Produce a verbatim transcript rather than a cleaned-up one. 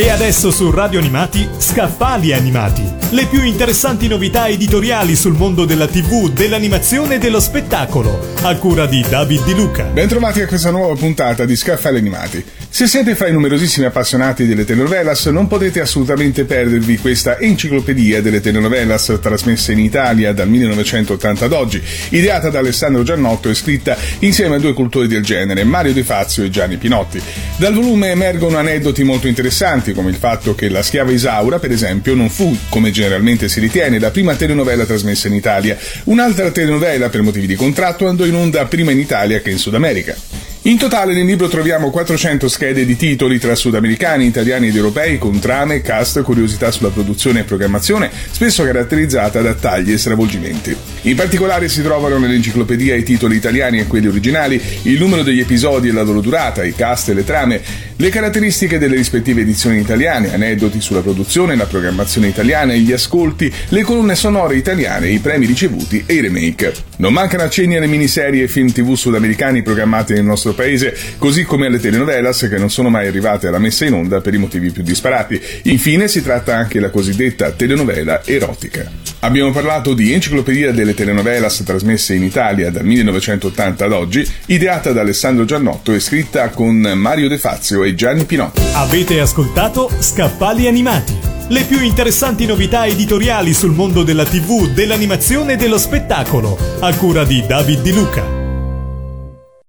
E adesso su Radio Animati, Scaffali Animati. Le più interessanti novità editoriali sul mondo della tivù, dell'animazione e dello spettacolo, a cura di David Di Luca. Bentrovati a questa nuova puntata di Scaffali Animati. Se siete fra i numerosissimi appassionati delle telenovelas, non potete assolutamente perdervi questa Enciclopedia delle telenovelas, trasmessa in Italia dal millenovecentottanta ad oggi, ideata da Alessandro Giannotto e scritta insieme a due cultori del genere, Mario De Fazio e Gianni Pinotti. Dal volume emergono aneddoti molto interessanti, come il fatto che la schiava Isaura, per esempio, non fu, come generalmente si ritiene, la prima telenovela trasmessa in Italia. Un'altra telenovela, per motivi di contratto, andò in onda prima in Italia che in Sud America. In totale nel libro troviamo quattrocento schede di titoli tra sudamericani, italiani ed europei, con trame, cast, curiosità sulla produzione e programmazione, spesso caratterizzata da tagli e stravolgimenti. In particolare si trovano nell'enciclopedia i titoli italiani e quelli originali, il numero degli episodi e la loro durata, i cast e le trame, le caratteristiche delle rispettive edizioni italiane, aneddoti sulla produzione, la programmazione italiana, gli ascolti, le colonne sonore italiane, i premi ricevuti e i remake. Non mancano accenni alle miniserie e film tivù sudamericani programmati nel nostro paese, così come alle telenovelas che non sono mai arrivate alla messa in onda per i motivi più disparati. Infine si tratta anche la cosiddetta telenovela erotica. Abbiamo parlato di Enciclopedia delle telenovelas trasmesse in Italia dal millenovecentottanta ad oggi, ideata da Alessandro Giannotto e scritta con Mario De Fazio e Gianni Pinotti. Avete ascoltato Scaffali Animati, le più interessanti novità editoriali sul mondo della tivù, dell'animazione e dello spettacolo, a cura di David Di Luca.